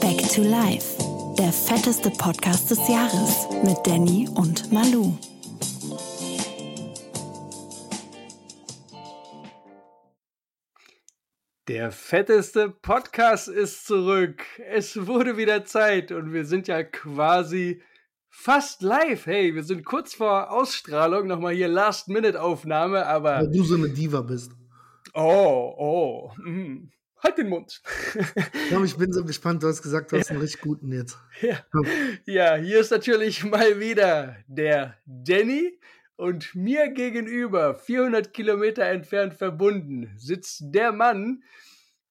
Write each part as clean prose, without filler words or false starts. Back to Life, der fetteste Podcast des Jahres mit Danny und Malu. Der fetteste Podcast ist zurück. Es wurde wieder Zeit und wir sind ja quasi fast live. Hey, wir sind kurz vor Ausstrahlung, nochmal hier Last-Minute-Aufnahme, aber... Weil du so eine Diva bist. Halt den Mund. Ich bin so gespannt, du hast gesagt, du hast einen richtig guten jetzt. Ja, hier ist natürlich mal wieder der Danny und mir gegenüber, 400 Kilometer entfernt verbunden, sitzt der Mann,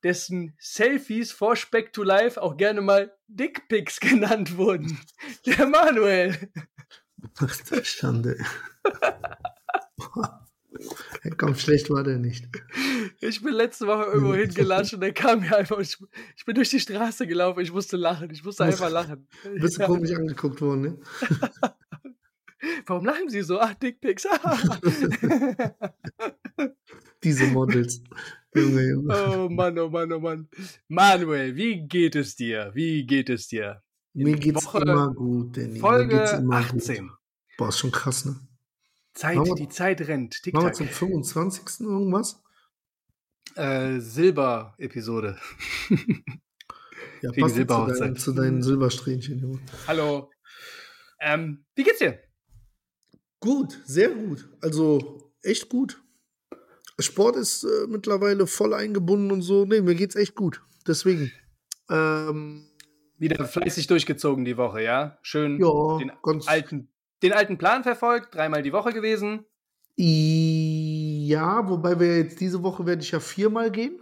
dessen Selfies vor Back to Life auch gerne mal Dickpics genannt wurden. Der Manuel. Was für Schande. Komm, schlecht war der nicht. Ich bin letzte Woche irgendwo hingelatscht und der kam mir einfach. Ich bin durch die Straße gelaufen, ich musste lachen. Ich musste einfach lachen. Bist du komisch angeguckt worden, ne? Warum lachen sie so? Ach, Dickpics. Diese Models. Oh Mann, oh Mann, oh Mann. Manuel, wie geht es dir? Mir geht's immer gut, Danny. Folge 18. Boah, ist schon krass, ne? Die Zeit rennt. Tick-Tack. Machen wir zum 25. irgendwas? Silber-Episode. Ja, passt zu deinen Silbersträhnchen. Hallo. Wie geht's dir? Gut, sehr gut. Also, echt gut. Sport ist mittlerweile voll eingebunden und so. Nee, mir geht's echt gut. Deswegen. Wieder fleißig durchgezogen die Woche, ja? Schön ja, den alten Plan verfolgt, 3-mal die Woche gewesen. Ja, wobei wir jetzt diese Woche werde ich ja 4-mal gehen.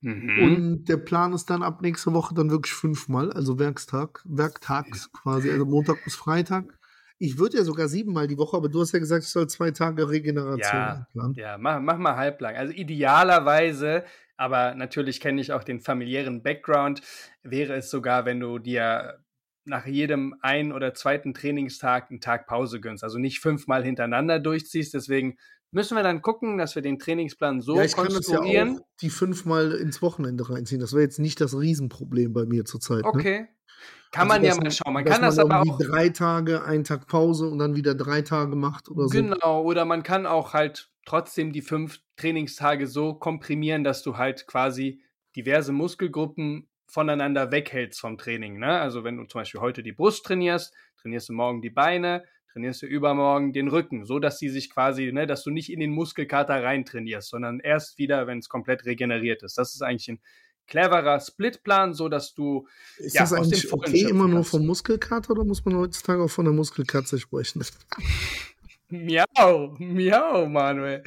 Mhm. Und der Plan ist dann ab nächster Woche dann wirklich 5-mal, also werktags quasi, also Montag bis Freitag. Ich würde ja sogar 7-mal die Woche, aber du hast ja gesagt, ich soll 2 Tage Regeneration planen. Ja, mach mal halblang. Also idealerweise, aber natürlich kenne ich auch den familiären Background, wäre es sogar, wenn du dir nach jedem 1. oder 2. Trainingstag einen Tag Pause gönnst. Also nicht 5-mal hintereinander durchziehst. Deswegen müssen wir dann gucken, dass wir den Trainingsplan so konstruieren. Ich kann das ja auch die 5-mal ins Wochenende reinziehen. Das wäre jetzt nicht das Riesenproblem bei mir zurzeit. Okay. Ne? Kann also man ja mal schauen. Man kann das aber auch 3 Tage, 1 Tag Pause und dann wieder 3 Tage macht oder so. Genau. Oder man kann auch halt trotzdem die 5 Trainingstage so komprimieren, dass du halt quasi diverse Muskelgruppen voneinander weghältst vom Training. Ne? Also wenn du zum Beispiel heute die Brust trainierst, trainierst du morgen die Beine, trainierst du übermorgen den Rücken, so dass die sich quasi, ne, dass du nicht in den Muskelkater rein trainierst, sondern erst wieder, wenn es komplett regeneriert ist. Das ist eigentlich ein cleverer Splitplan, so dass du ist das eigentlich okay immer nur vom Muskelkater oder muss man heutzutage auch von der Muskelkatze sprechen? Miau, Manuel.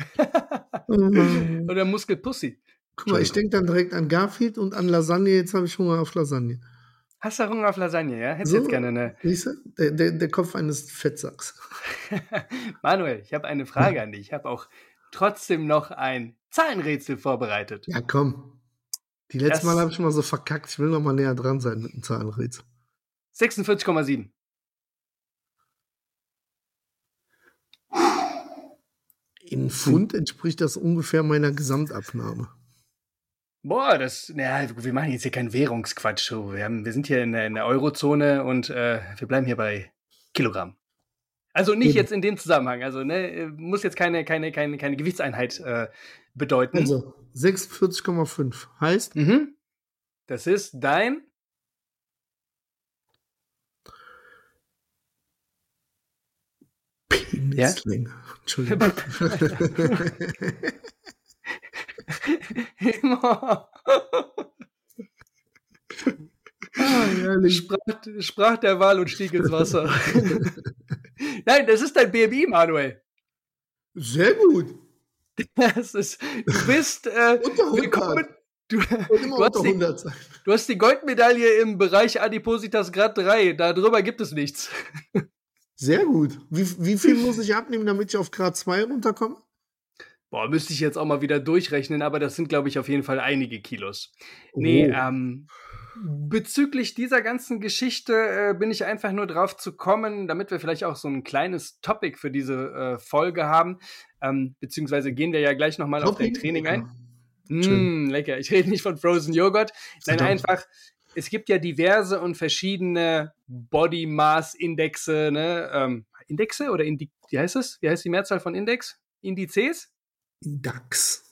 Oder Muskelpussy. Guck mal, ich denke dann direkt an Garfield und an Lasagne. Jetzt habe ich Hunger auf Lasagne. Hast du Hunger auf Lasagne, ja? Hättest du so, jetzt gerne eine... Siehst du? Der Kopf eines Fettsacks. Manuel, ich habe eine Frage an dich. Ich habe auch trotzdem noch ein Zahlenrätsel vorbereitet. Ja, komm. Die letzte Mal habe ich mal so verkackt. Ich will noch mal näher dran sein mit dem Zahlenrätsel. 46,7. In Pfund entspricht das ungefähr meiner Gesamtabnahme. Boah, wir machen jetzt hier keinen Währungsquatsch. Wir sind hier in der Eurozone und wir bleiben hier bei Kilogramm. Also nicht jetzt in dem Zusammenhang. Also muss jetzt keine Gewichtseinheit bedeuten. Also 46,5 heißt? Mhm. Das ist dein? Penisling. Ja? Entschuldigung. Sprach der Wal und stieg ins Wasser. Nein, das ist dein BMI, Manuel. Sehr gut. Du bist unter 100. Willkommen. Du hast die Goldmedaille im Bereich Adipositas Grad 3. Darüber gibt es nichts. Sehr gut. Wie viel muss ich abnehmen, damit ich auf Grad 2 runterkomme? Boah, müsste ich jetzt auch mal wieder durchrechnen, aber das sind, glaube ich, auf jeden Fall einige Kilos. Oh. Nee, bezüglich dieser ganzen Geschichte bin ich einfach nur drauf zu kommen, damit wir vielleicht auch so ein kleines Topic für diese Folge haben, beziehungsweise gehen wir ja gleich nochmal auf dein Training ein. Lecker, ich rede nicht von Frozen Joghurt, sondern einfach es gibt ja diverse und verschiedene Body Mass Indexe, ne? Indexe oder wie heißt es? Wie heißt die Mehrzahl von Index? Indizes? Index.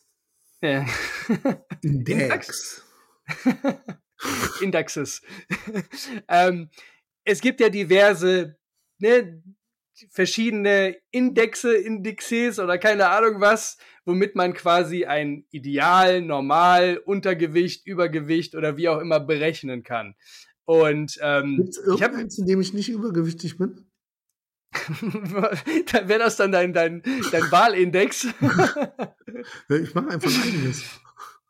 Ja. Index. Indexes. Es gibt ja diverse, ne, verschiedene Indexe, Indexes oder keine Ahnung was, womit man quasi ein Ideal, Normal, Untergewicht, Übergewicht oder wie auch immer berechnen kann. Und gibt's irgendwas, in dem ich nicht übergewichtig bin? Dann wäre das dann dein Wahlindex. Ich mache einfach einiges.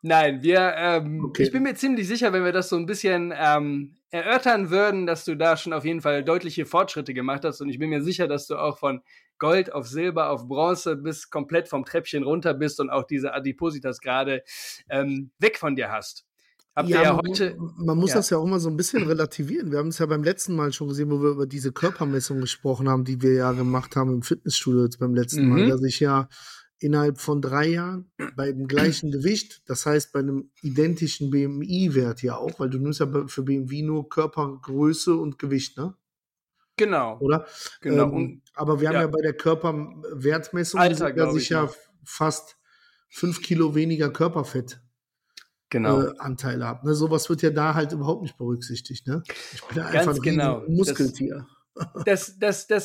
Nein, ich bin mir ziemlich sicher, wenn wir das so ein bisschen erörtern würden, dass du da schon auf jeden Fall deutliche Fortschritte gemacht hast. Und ich bin mir sicher, dass du auch von Gold auf Silber auf Bronze bis komplett vom Treppchen runter bist und auch diese Adipositas gerade weg von dir hast. Man muss das ja auch mal so ein bisschen relativieren. Wir haben es ja beim letzten Mal schon gesehen, wo wir über diese Körpermessung gesprochen haben, die wir ja gemacht haben im Fitnessstudio jetzt beim letzten Mal, dass ich ja innerhalb von 3 Jahren beim gleichen Gewicht, das heißt bei einem identischen BMI-Wert ja auch, weil du nimmst ja für BMI nur Körpergröße und Gewicht, ne? Genau. Oder? Genau. Aber wir haben ja bei der Körperwertmessung fast 5 Kilo weniger Körperfett. Genau. Anteile habe. Ne? Sowas wird ja da halt überhaupt nicht berücksichtigt. Ne? Ich bin ja einfach ein Muskeltier. Das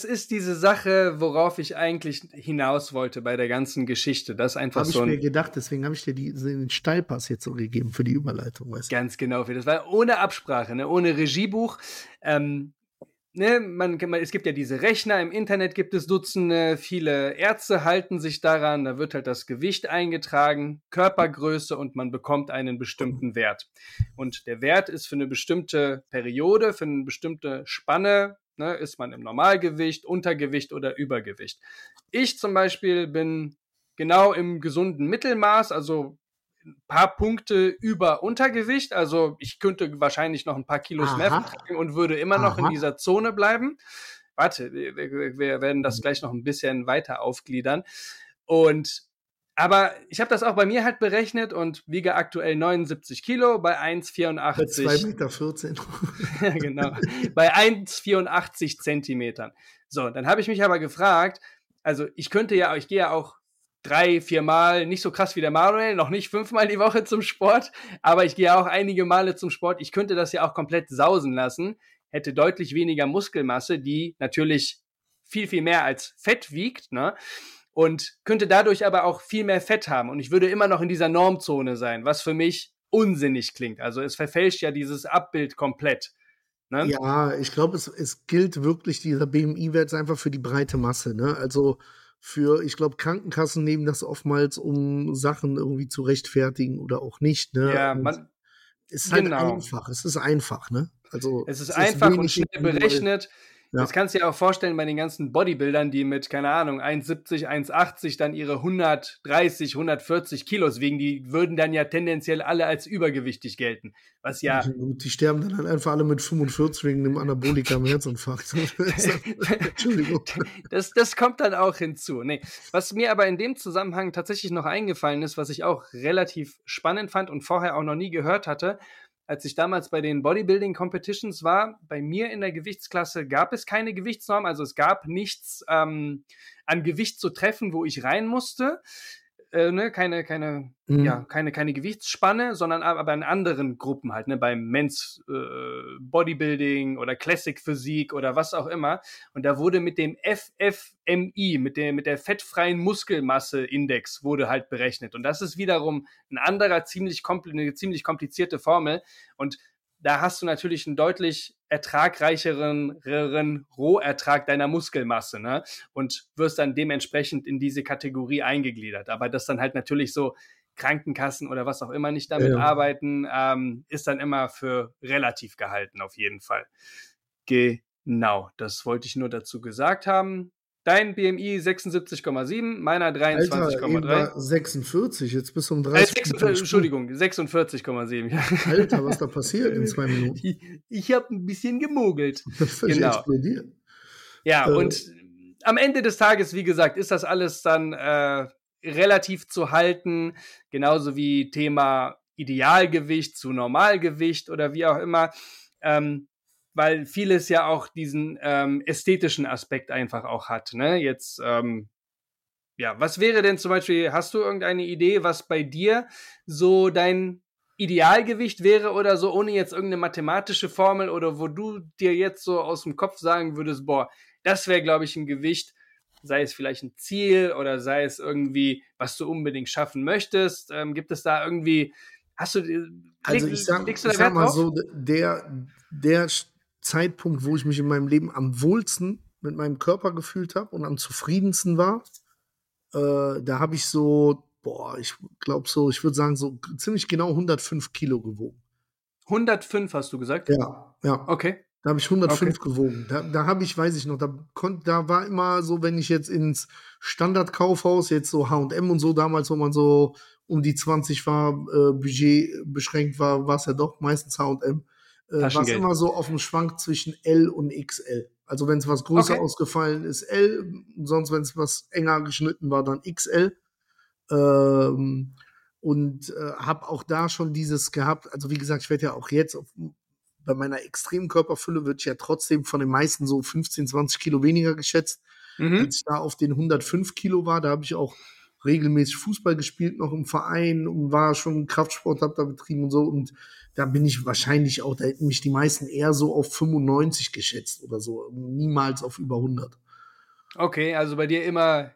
ist diese Sache, worauf ich eigentlich hinaus wollte bei der ganzen Geschichte. Das einfach so. Habe ich mir gedacht, deswegen habe ich dir den Steilpass jetzt so gegeben für die Überleitung. Weißt du? Ganz genau, das war ohne Absprache, ne? Ohne Regiebuch. Es gibt ja diese Rechner, im Internet gibt es Dutzende, viele Ärzte halten sich daran, da wird halt das Gewicht eingetragen, Körpergröße und man bekommt einen bestimmten Wert. Und der Wert ist für eine bestimmte Periode, für eine bestimmte Spanne, ne, ist man im Normalgewicht, Untergewicht oder Übergewicht. Ich zum Beispiel bin genau im gesunden Mittelmaß, also ein paar Punkte über Untergewicht, also ich könnte wahrscheinlich noch ein paar Kilos mehr tragen und würde immer noch in dieser Zone bleiben. Warte, wir werden das gleich noch ein bisschen weiter aufgliedern. Aber ich habe das auch bei mir halt berechnet und wiege aktuell 79 Kilo bei 1,84. Bei 2,14 Meter. Ja, genau. Bei 1,84 Zentimetern. So, dann habe ich mich aber gefragt, also ich gehe ja auch 3-4 Mal, nicht so krass wie der Manuel, noch nicht 5 Mal die Woche zum Sport, aber ich gehe auch einige Male zum Sport. Ich könnte das ja auch komplett sausen lassen, hätte deutlich weniger Muskelmasse, die natürlich viel, viel mehr als Fett wiegt, ne? Und könnte dadurch aber auch viel mehr Fett haben. Und ich würde immer noch in dieser Normzone sein, was für mich unsinnig klingt. Also es verfälscht ja dieses Abbild komplett. Ne? Ja, ich glaube, es gilt wirklich, dieser BMI-Wert einfach für die breite Masse, ne? Also ich glaube, Krankenkassen nehmen das oftmals, um Sachen irgendwie zu rechtfertigen oder auch nicht. Ne? Ja, es ist halt einfach. Es ist einfach, ne? Also es ist einfach und schnell berechnet. Ja. Das kannst du dir auch vorstellen bei den ganzen Bodybuildern, die mit, keine Ahnung, 1,70, 1,80 dann ihre 130, 140 Kilos wiegen. Die würden dann ja tendenziell alle als übergewichtig gelten. Was ja. Die sterben dann halt einfach alle mit 45 wegen einem Anabolika im Herzinfarkt. Entschuldigung. Das kommt dann auch hinzu. Nee. Was mir aber in dem Zusammenhang tatsächlich noch eingefallen ist, was ich auch relativ spannend fand und vorher auch noch nie gehört hatte, als ich damals bei den Bodybuilding-Competitions war, bei mir in der Gewichtsklasse gab es keine Gewichtsnorm, also es gab nichts an Gewicht zu treffen, wo ich rein musste, keine Gewichtsspanne, sondern aber in anderen Gruppen halt, ne, beim Men's Bodybuilding oder Classic Physik oder was auch immer. Und da wurde mit dem FFMI, mit der fettfreien Muskelmasse-Index, wurde halt berechnet. Und das ist wiederum eine ziemlich komplizierte Formel. Und da hast du natürlich einen deutlich ertragreicheren Rohertrag deiner Muskelmasse, ne? Und wirst dann dementsprechend in diese Kategorie eingegliedert. Aber dass dann halt natürlich so Krankenkassen oder was auch immer nicht damit arbeiten, ist dann immer für relativ gehalten auf jeden Fall. Genau, das wollte ich nur dazu gesagt haben. Dein BMI 76,7, meiner 23,3. 46, jetzt bis um 30. 46, Entschuldigung, 46,7. Ja. Alter, was da passiert in 2 Minuten? Ich habe ein bisschen gemogelt. Das explodiert. Ja, und am Ende des Tages, wie gesagt, ist das alles dann relativ zu halten. Genauso wie Thema Idealgewicht zu Normalgewicht oder wie auch immer, weil vieles ja auch diesen ästhetischen Aspekt einfach auch hat, ne? Jetzt, was wäre denn zum Beispiel, hast du irgendeine Idee, was bei dir so dein Idealgewicht wäre oder so, ohne jetzt irgendeine mathematische Formel oder wo du dir jetzt so aus dem Kopf sagen würdest, boah, das wäre, glaube ich, ein Gewicht, sei es vielleicht ein Ziel oder sei es irgendwie, was du unbedingt schaffen möchtest, gibt es da irgendwie, ich sag mal so, der Zeitpunkt, wo ich mich in meinem Leben am wohlsten mit meinem Körper gefühlt habe und am zufriedensten war, da habe ich so, ich würde sagen, so ziemlich genau 105 Kilo gewogen. 105 hast du gesagt? Ja. Okay. Da habe ich 105 gewogen. Da habe ich, weiß ich noch, da war immer so, wenn ich jetzt ins Standardkaufhaus, jetzt so H&M und so, damals, wo man so um die 20 war, Budget beschränkt war es ja doch meistens H&M, war es immer so auf dem Schwank zwischen L und XL. Also wenn es was größer ausgefallen ist, L, sonst wenn es was enger geschnitten war, dann XL. Und habe auch da schon dieses gehabt, also wie gesagt, ich werde ja auch jetzt bei meiner extremen Körperfülle wird ja trotzdem von den meisten so 15, 20 Kilo weniger geschätzt. Als ich da auf den 105 Kilo war, da habe ich auch regelmäßig Fußball gespielt noch im Verein und war schon Kraftsport, habe da betrieben und so, und da bin ich wahrscheinlich auch, da hätten mich die meisten eher so auf 95 geschätzt oder so, niemals auf über 100. Okay, also bei dir immer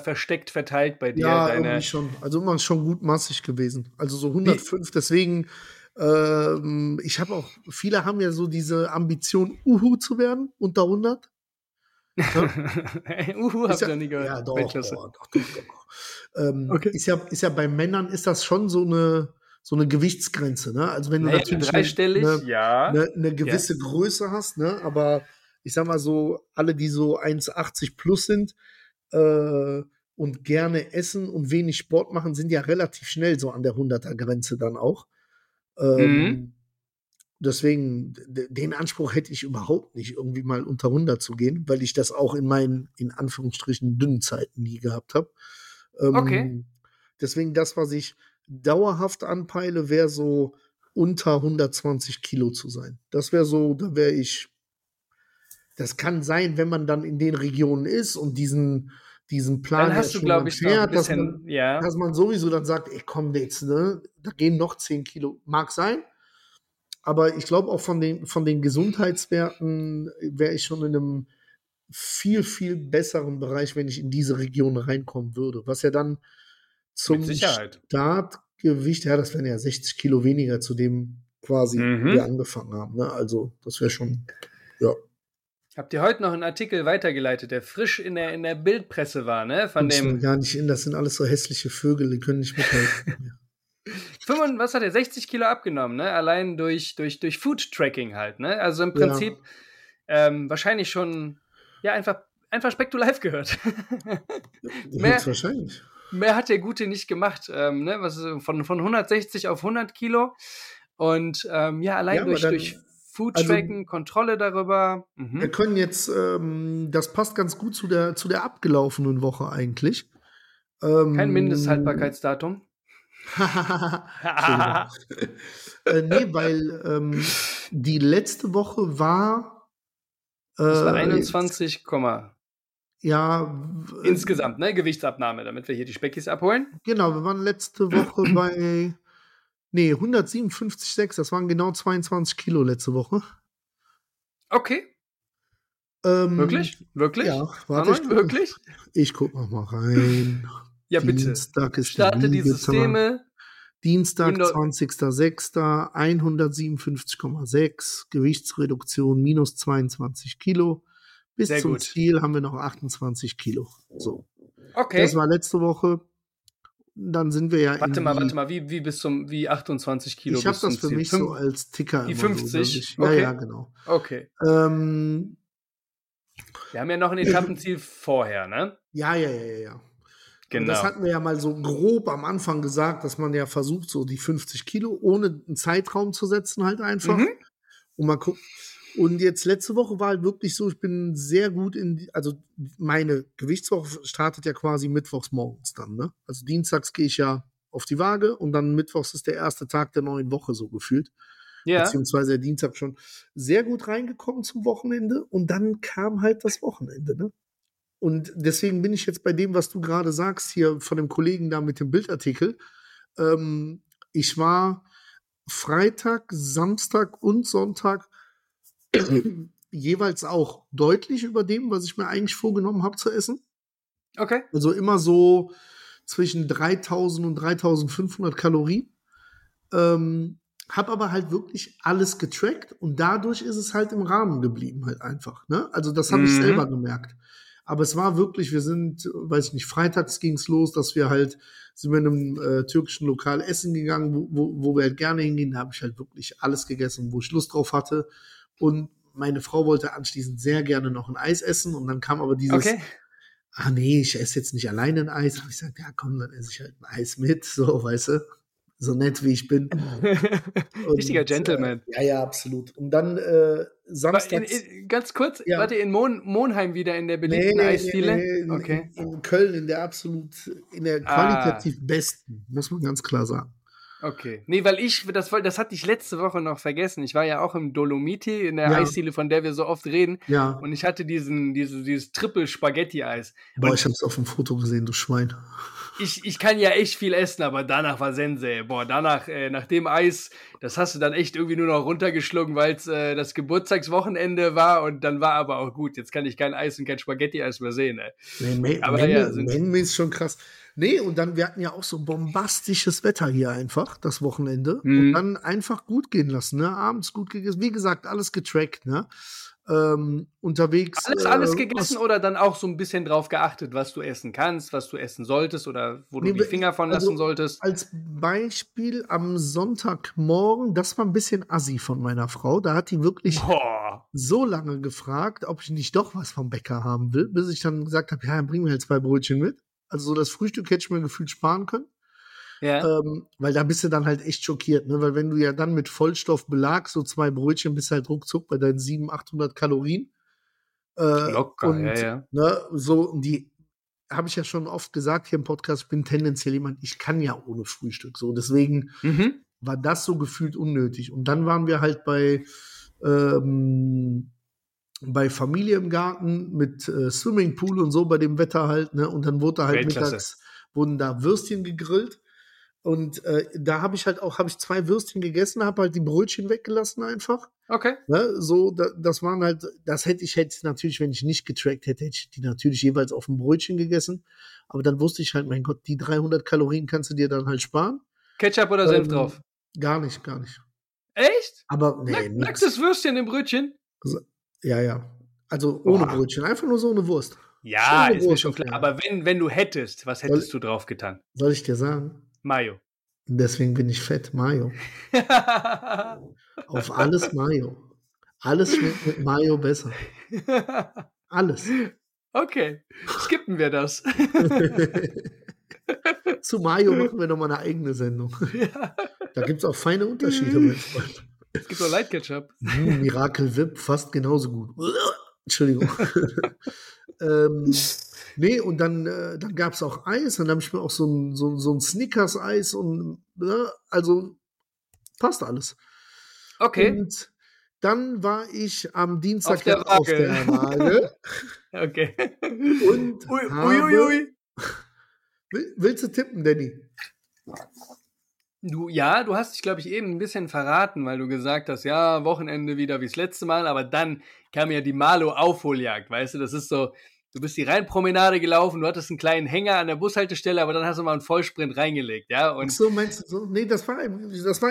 versteckt, verteilt bei dir. Ja, irgendwie schon, also immer schon gut massig gewesen, also so 105, deswegen ich habe auch, viele haben ja so diese Ambition, Uhu zu werden, unter 100. Ja? Uhu habt ihr ja nie gehört. Ja, doch. Okay. Ist ja bei Männern ist das schon so eine Gewichtsgrenze, ne? Also wenn du natürlich dreistellig, eine gewisse Größe hast, ne? Aber ich sag mal so, alle, die so 1,80 plus sind und gerne essen und wenig Sport machen, sind ja relativ schnell so an der 100er-Grenze dann auch. Deswegen, den Anspruch hätte ich überhaupt nicht, irgendwie mal unter 100 zu gehen, weil ich das auch in meinen, in Anführungsstrichen, dünnen Zeiten nie gehabt habe. Deswegen, das, was ich dauerhaft anpeile, wäre so unter 120 Kilo zu sein. Das wäre so, da wäre ich, das kann sein, wenn man dann in den Regionen ist und diesen Plan dann hast du, glaube ich, erklärt, noch ein bisschen, dass man sowieso dann sagt, ey, komm jetzt, ne, da gehen noch 10 Kilo. Mag sein, aber ich glaube auch von den Gesundheitswerten wäre ich schon in einem viel, viel besseren Bereich, wenn ich in diese Region reinkommen würde. Was ja dann zum Startgewicht, ja, das wären ja 60 Kilo weniger zu dem quasi, wir angefangen haben. Ne? Also das wäre schon, ja. Habt ihr heute noch einen Artikel weitergeleitet, der frisch in der Bildpresse war, ne? Von dem gar nicht in, das sind alles so hässliche Vögel, die können nicht mithalten. 60 Kilo abgenommen, ne? Allein durch Food-Tracking halt, ne? Also im Prinzip wahrscheinlich schon, ja, einfach Back to Life gehört. Wahrscheinlich. Mehr hat der Gute nicht gemacht, ne? Was ist, von 160 auf 100 Kilo und durch Food-Tracken, also, Kontrolle darüber. Wir können jetzt, das passt ganz gut zu der abgelaufenen Woche eigentlich. Kein Mindesthaltbarkeitsdatum? Nee, weil die letzte Woche war das war 21, insgesamt, ne? Gewichtsabnahme, damit wir hier die Speckis abholen. Genau, wir waren letzte Woche bei 157,6, das waren genau 22 Kilo letzte Woche. Okay. Wirklich? Wirklich? Ja, warte, wirklich? Ich guck noch mal rein. Ja, bitte. Dienstag ist starte die Systeme. Dienstag, 20.06. 157,6, Gewichtsreduktion minus 22 Kilo. Bis Sehr zum gut. Ziel haben wir noch 28 Kilo. So. Okay. Das war letzte Woche. Dann sind wir ja. Warte mal, wie bis zum, wie 28 Kilo? Ich habe das für mich so als Ticker. Die 50? So, okay. Ja, genau. Okay. Wir haben ja noch ein Etappenziel vorher, ne? Ja. Genau. Und das hatten wir ja mal so grob am Anfang gesagt, dass man ja versucht, so die 50 Kilo ohne einen Zeitraum zu setzen halt einfach. Und mal gucken. Und jetzt letzte Woche war halt wirklich so, ich bin sehr gut also meine Gewichtswoche startet ja quasi mittwochs morgens dann, ne? Also dienstags gehe ich ja auf die Waage und dann mittwochs ist der erste Tag der neuen Woche so gefühlt. Ja. Beziehungsweise der Dienstag schon sehr gut reingekommen zum Wochenende und dann kam halt das Wochenende, ne? Und deswegen bin ich jetzt bei dem, was du gerade sagst, hier von dem Kollegen da mit dem Bildartikel. Ich war Freitag, Samstag und Sonntag jeweils auch deutlich über dem, was ich mir eigentlich vorgenommen habe zu essen. Okay. Also immer so zwischen 3.000 und 3.500 Kalorien. Hab aber halt wirklich alles getrackt und dadurch ist es halt im Rahmen geblieben halt einfach. Ne? Also das habe ich selber gemerkt. Aber es war wirklich, wir sind, weiß ich nicht, freitags ging es los, dass wir halt, sind wir in einem türkischen Lokal essen gegangen, wo wir halt gerne hingehen. Da habe ich halt wirklich alles gegessen, wo ich Lust drauf hatte. Und meine Frau wollte anschließend sehr gerne noch ein Eis essen. Und dann kam aber dieses, ah nee, ich esse jetzt nicht alleine ein Eis. Habe ich gesagt, ja komm, dann esse ich halt ein Eis mit, so, weißt du. So nett, wie ich bin. Und, richtiger Gentleman. Ja, absolut. Und dann samstags... Ganz kurz, ja. Wart ihr in Monheim wieder in der beliebten Eisdiele? Nee, okay. In Köln in der absolut, in der qualitativ besten, muss man ganz klar sagen. Okay. Nee, weil das hatte ich letzte Woche noch vergessen. Ich war ja auch im Dolomiti, in der Eisdiele, von der wir so oft reden. Ja. Und ich hatte dieses Triple-Spaghetti-Eis. Boah, ich hab's auf dem Foto gesehen, du Schwein. Ich kann ja echt viel essen, aber danach war Sense. Boah, danach, nach dem Eis, das hast du dann echt irgendwie nur noch runtergeschlungen, weil es das Geburtstagswochenende war und dann war aber auch gut. Jetzt kann ich kein Eis und kein Spaghetti-Eis mehr sehen. Menü ist schon krass. Nee, und dann, wir hatten ja auch so bombastisches Wetter hier einfach, das Wochenende. Und dann einfach gut gehen lassen, ne? Abends gut gegessen. Wie gesagt, alles getrackt, ne? Unterwegs. Alles gegessen oder dann auch so ein bisschen drauf geachtet, was du essen kannst, was du essen solltest oder wo du die Finger von lassen solltest? Als Beispiel am Sonntagmorgen, das war ein bisschen assi von meiner Frau, da hat die wirklich so lange gefragt, ob ich nicht doch was vom Bäcker haben will, bis ich dann gesagt habe, ja, bring mir halt 2 Brötchen mit. Also so das Frühstück hätte ich mir gefühlt sparen können. Yeah. Weil da bist du dann halt echt schockiert, ne? Weil wenn du ja dann mit Vollstoffbelag so 2 Brötchen bist halt ruckzuck bei deinen 700-800 Kalorien. Locker, und, ja. Ne, so, die habe ich ja schon oft gesagt hier im Podcast, ich bin tendenziell jemand, ich kann ja ohne Frühstück. So, deswegen war das so gefühlt unnötig. Und dann waren wir halt bei Familie im Garten mit Swimmingpool und so bei dem Wetter halt, ne? Und dann wurde da halt mittags wurden da Würstchen gegrillt. Und da habe ich 2 Würstchen gegessen, habe halt die Brötchen weggelassen einfach. Okay. Ne, so, das waren halt, das hätte ich natürlich, wenn ich nicht getrackt hätte, hätte ich die natürlich jeweils auf dem Brötchen gegessen. Aber dann wusste ich halt, mein Gott, die 300 Kalorien kannst du dir dann halt sparen. Ketchup oder Senf drauf? Gar nicht. Echt? Aber nee. Nacktes Würstchen im Brötchen? Also, ja. Also ohne Brötchen, einfach nur so eine Wurst. Ja, ist mir schon klar. Aber wenn du hättest, was hättest du drauf getan? Soll ich dir sagen? Mayo. Deswegen bin ich fett, Mayo. Auf alles Mayo. Alles schmeckt mit Mayo besser. Alles. Okay, skippen wir das. Zu Mayo machen wir nochmal eine eigene Sendung. Ja. Da gibt es auch feine Unterschiede, mein Freund. Es gibt auch Light Ketchup. Miracle Whip, fast genauso gut. Entschuldigung. Nee, und dann gab es auch Eis, dann habe ich mir auch so ein Snickers-Eis und also passt alles. Okay. Und dann war ich am Dienstag auf der Waage. Okay. Und uiuiui. Willst du tippen, Danny? Du hast dich, glaube ich, eben ein bisschen verraten, weil du gesagt hast, ja, Wochenende wieder wie das letzte Mal, aber dann kam ja die Malu-Aufholjagd, weißt du, das ist so, du bist die Rheinpromenade gelaufen, du hattest einen kleinen Hänger an der Bushaltestelle, aber dann hast du mal einen Vollsprint reingelegt, ja? Und ach so, meinst du so? Nee, das war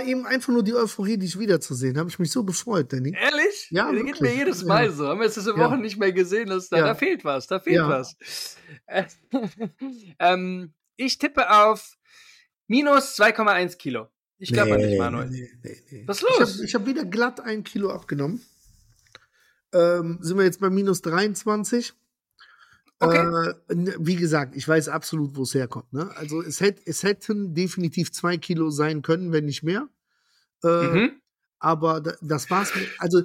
eben einfach nur die Euphorie, dich wiederzusehen, habe ich mich so gefreut, Danny. Ehrlich? Ja, das geht mir jedes Mal so, haben wir jetzt diese Woche nicht mehr gesehen, da fehlt was, was. Ich tippe auf minus 2,1 Kilo. Ich glaube an dich, Manuel. Nee. Was ist los? Ich hab wieder glatt 1 Kilo abgenommen. Sind wir jetzt bei minus 23. Okay. Wie gesagt, ich weiß absolut, wo es herkommt. Ne? Also es hätten definitiv 2 Kilo sein können, wenn nicht mehr. Aber das war's. Also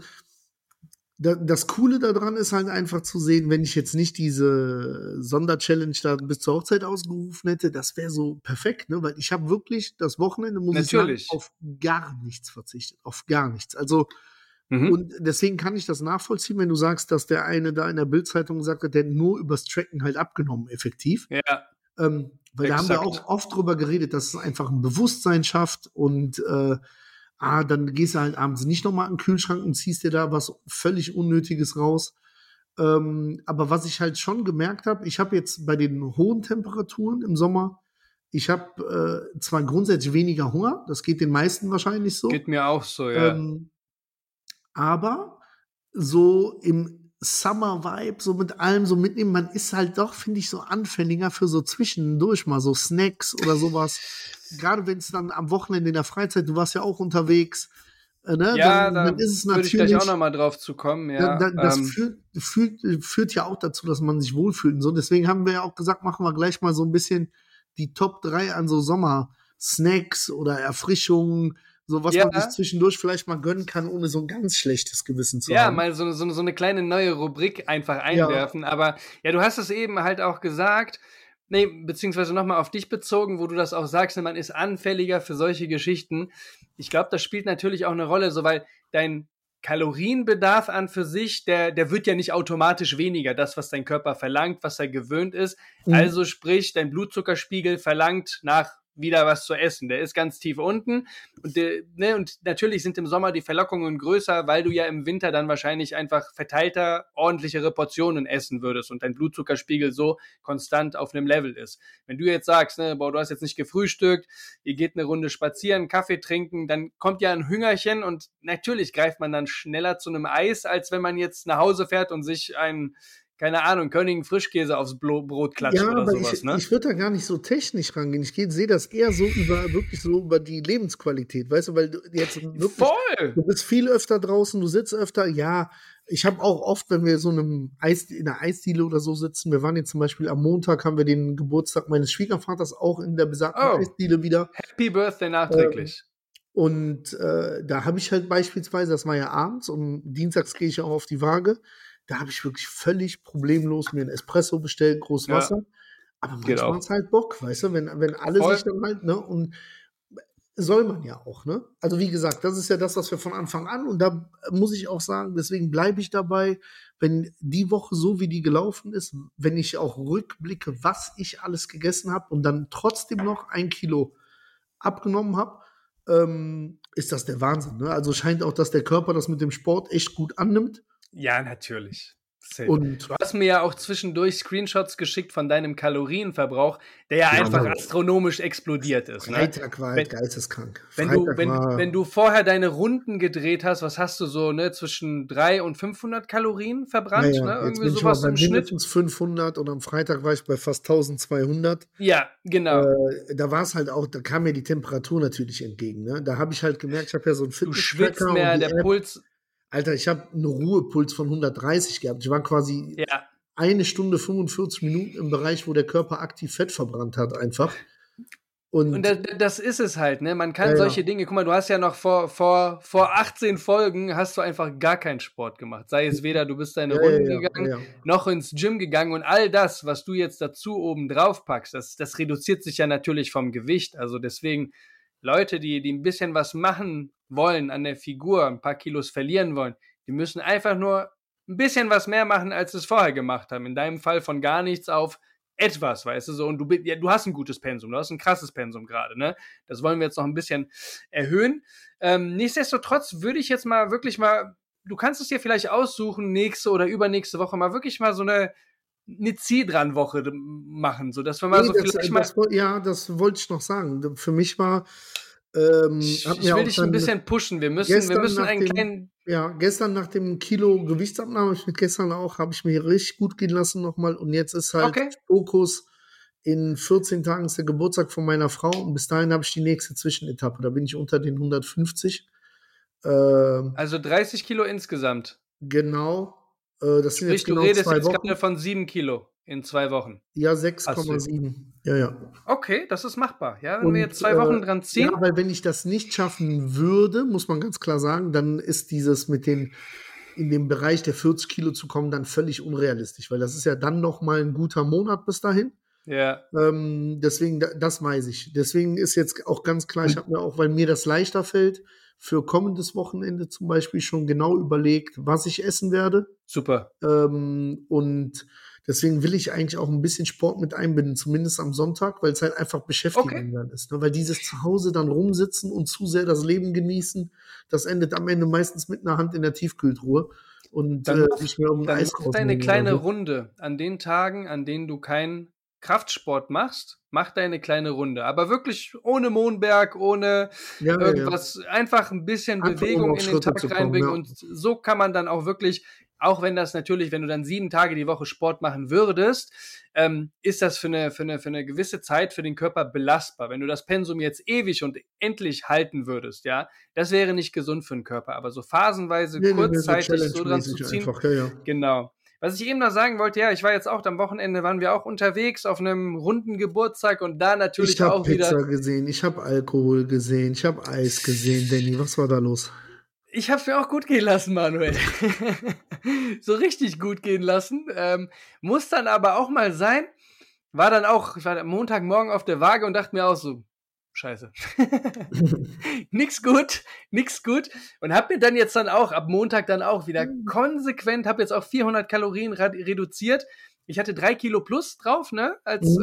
Das Coole daran ist halt einfach zu sehen, wenn ich jetzt nicht diese Sonderchallenge da bis zur Hochzeit ausgerufen hätte, das wäre so perfekt, ne? Weil ich habe wirklich das Wochenende, muss ich sagen, auf gar nichts verzichtet. Auf gar nichts. Also, und deswegen kann ich das nachvollziehen, wenn du sagst, dass der eine da in der Bild-Zeitung gesagt hat, der hat nur übers Tracken halt abgenommen, effektiv. Ja. Weil da haben wir auch oft drüber geredet, dass es einfach ein Bewusstsein schafft und dann gehst du halt abends nicht nochmal in den Kühlschrank und ziehst dir da was völlig Unnötiges raus. Aber was ich halt schon gemerkt habe, ich habe jetzt bei den hohen Temperaturen im Sommer, ich habe zwar grundsätzlich weniger Hunger, das geht den meisten wahrscheinlich so. Geht mir auch so, ja. Aber so im Summer-Vibe, so mit allem so mitnehmen, man ist halt doch, finde ich, so anfälliger für so zwischendurch mal so Snacks oder sowas. Gerade wenn es dann am Wochenende in der Freizeit, du warst ja auch unterwegs, ne? Ja, dann ist es natürlich, würde ich gleich auch nochmal drauf zu kommen, ja. Das führt ja auch dazu, dass man sich wohlfühlt und so. Deswegen haben wir ja auch gesagt, machen wir gleich mal so ein bisschen die Top 3 an so Sommer-Snacks oder Erfrischungen, so was man sich zwischendurch vielleicht mal gönnen kann, ohne so ein ganz schlechtes Gewissen zu haben. Ja, mal so eine kleine neue Rubrik einfach einwerfen. Ja. Aber ja, du hast es eben halt auch gesagt, nee, beziehungsweise nochmal auf dich bezogen, wo du das auch sagst, man ist anfälliger für solche Geschichten. Ich glaube, das spielt natürlich auch eine Rolle, so weil dein Kalorienbedarf an für sich, der wird ja nicht automatisch weniger, das, was dein Körper verlangt, was er gewöhnt ist. Mhm. Also sprich, dein Blutzuckerspiegel verlangt nach wieder was zu essen. Der ist ganz tief unten und natürlich sind im Sommer die Verlockungen größer, weil du ja im Winter dann wahrscheinlich einfach verteilter, ordentlichere Portionen essen würdest und dein Blutzuckerspiegel so konstant auf einem Level ist. Wenn du jetzt sagst, ne, boah, du hast jetzt nicht gefrühstückt, ihr geht eine Runde spazieren, Kaffee trinken, dann kommt ja ein Hüngerchen und natürlich greift man dann schneller zu einem Eis, als wenn man jetzt nach Hause fährt und sich einen, keine Ahnung, Königin Frischkäse aufs Brot klatschen oder sowas, aber ich würde da gar nicht so technisch rangehen. Ich sehe das eher so über die Lebensqualität, weißt du, weil du jetzt wirklich, voll! Du bist viel öfter draußen, du sitzt öfter, ja, ich habe auch oft, wenn wir so in einer Eisdiele oder so sitzen, wir waren jetzt zum Beispiel am Montag, haben wir den Geburtstag meines Schwiegervaters auch in der besagten Eisdiele wieder. Happy Birthday nachträglich. Und da habe ich halt beispielsweise, das war ja abends und dienstags gehe ich auch auf die Waage, da habe ich wirklich völlig problemlos mir einen Espresso bestellt, groß Wasser. Ja, aber manchmal hat es halt Bock, weißt du, wenn alle sich dann halt, ne, und soll man ja auch, ne? Also wie gesagt, das ist ja das, was wir von Anfang an, und da muss ich auch sagen, deswegen bleibe ich dabei, wenn die Woche so, wie die gelaufen ist, wenn ich auch rückblicke, was ich alles gegessen habe und dann trotzdem noch 1 Kilo abgenommen habe, ist das der Wahnsinn, ne? Also scheint auch, dass der Körper das mit dem Sport echt gut annimmt. Ja, natürlich. Und du hast mir ja auch zwischendurch Screenshots geschickt von deinem Kalorienverbrauch, der ja einfach astronomisch explodiert ist. Freitag war halt geisteskrank. Wenn du vorher deine Runden gedreht hast, was hast du so, ne, zwischen 300 und 500 Kalorien verbrannt? Ja, ne? Irgendwie sowas im Schnitt. 500 und am Freitag war ich bei fast 1200. Ja, genau. Da war es halt auch, da kam mir die Temperatur natürlich entgegen. Ne? Da habe ich halt gemerkt, ich habe ja so einen Fitnesstracker. Du schwitzt mehr, der Puls... Alter, ich habe einen Ruhepuls von 130 gehabt. Ich war quasi 1 Stunde 45 Minuten im Bereich, wo der Körper aktiv Fett verbrannt hat einfach. Und das ist es halt, ne? Man kann solche Dinge, guck mal, du hast ja noch vor 18 Folgen hast du einfach gar keinen Sport gemacht. Sei es weder, du bist deine Runde gegangen, noch ins Gym gegangen und all das, was du jetzt dazu oben drauf packst, das reduziert sich ja natürlich vom Gewicht. Also deswegen, Leute, die ein bisschen was machen wollen an der Figur, ein paar Kilos verlieren wollen, die müssen einfach nur ein bisschen was mehr machen, als sie es vorher gemacht haben. In deinem Fall von gar nichts auf etwas, weißt du, so. Und du hast ein gutes Pensum, du hast ein krasses Pensum gerade, ne? Das wollen wir jetzt noch ein bisschen erhöhen. Nichtsdestotrotz würde ich jetzt mal wirklich mal, du kannst es dir vielleicht aussuchen, nächste oder übernächste Woche mal wirklich mal so eine Zieh-Dran-Woche machen, so dass wir mal das wollte ich noch sagen. Für mich war ich will dich ein bisschen pushen. Wir müssen einen kleinen... Ja, gestern nach dem Kilo Gewichtsabnahme, habe ich mir richtig gut gehen lassen nochmal. Und jetzt ist halt Fokus, in 14 Tagen ist der Geburtstag von meiner Frau. Und bis dahin habe ich die nächste Zwischenetappe. Da bin ich unter den 150. Also 30 Kilo insgesamt. Genau. Das sind jetzt genau 2 Wochen. Du redest jetzt gerade von 7 Kilo. In 2 Wochen. Ja, 6,7. Ja. Okay, das ist machbar. Ja, wenn wir jetzt 2 Wochen dran ziehen. Ja, weil wenn ich das nicht schaffen würde, muss man ganz klar sagen, dann ist dieses mit den in den Bereich der 40 Kilo zu kommen, dann völlig unrealistisch, weil das ist ja dann nochmal ein guter Monat bis dahin. Ja. Deswegen, das weiß ich. Deswegen ist jetzt auch ganz klar, ich habe mir auch, weil mir das leichter fällt, für kommendes Wochenende zum Beispiel schon genau überlegt, was ich essen werde. Super. Und deswegen will ich eigentlich auch ein bisschen Sport mit einbinden, zumindest am Sonntag, weil es halt einfach Beschäftigung dann ist. Ne? Weil dieses zu Hause dann rumsitzen und zu sehr das Leben genießen, das endet am Ende meistens mit einer Hand in der Tiefkühltruhe. Und dann mach deine kleine Runde. An den Tagen, an denen du keinen Kraftsport machst, mach deine kleine Runde. Aber wirklich ohne Mohnberg, ohne irgendwas. Ja. Einfach ein bisschen Bewegung in den Tag reinbringen. Ja. Und so kann man dann auch wirklich... Auch wenn das natürlich, wenn du dann 7 Tage die Woche Sport machen würdest, ist das für eine gewisse Zeit für den Körper belastbar. Wenn du das Pensum jetzt ewig und endlich halten würdest, ja, das wäre nicht gesund für den Körper. Aber so phasenweise, kurzzeitig so dran zu ziehen. Einfach, ja. Genau. Was ich eben noch sagen wollte, ja, ich war jetzt auch, am Wochenende waren wir auch unterwegs auf einem runden Geburtstag und da natürlich auch wieder... Ich habe Pizza gesehen, ich habe Alkohol gesehen, ich habe Eis gesehen, Danny, was war da los? Ich hab's mir auch gut gehen lassen, Manuel. So richtig gut gehen lassen. Muss dann aber auch mal sein. Ich war Montagmorgen auf der Waage und dachte mir auch so, scheiße. nix gut. Und hab mir dann jetzt ab Montag dann auch wieder konsequent, hab jetzt auch 400 Kalorien reduziert. Ich hatte 3 Kilo plus drauf, ne, als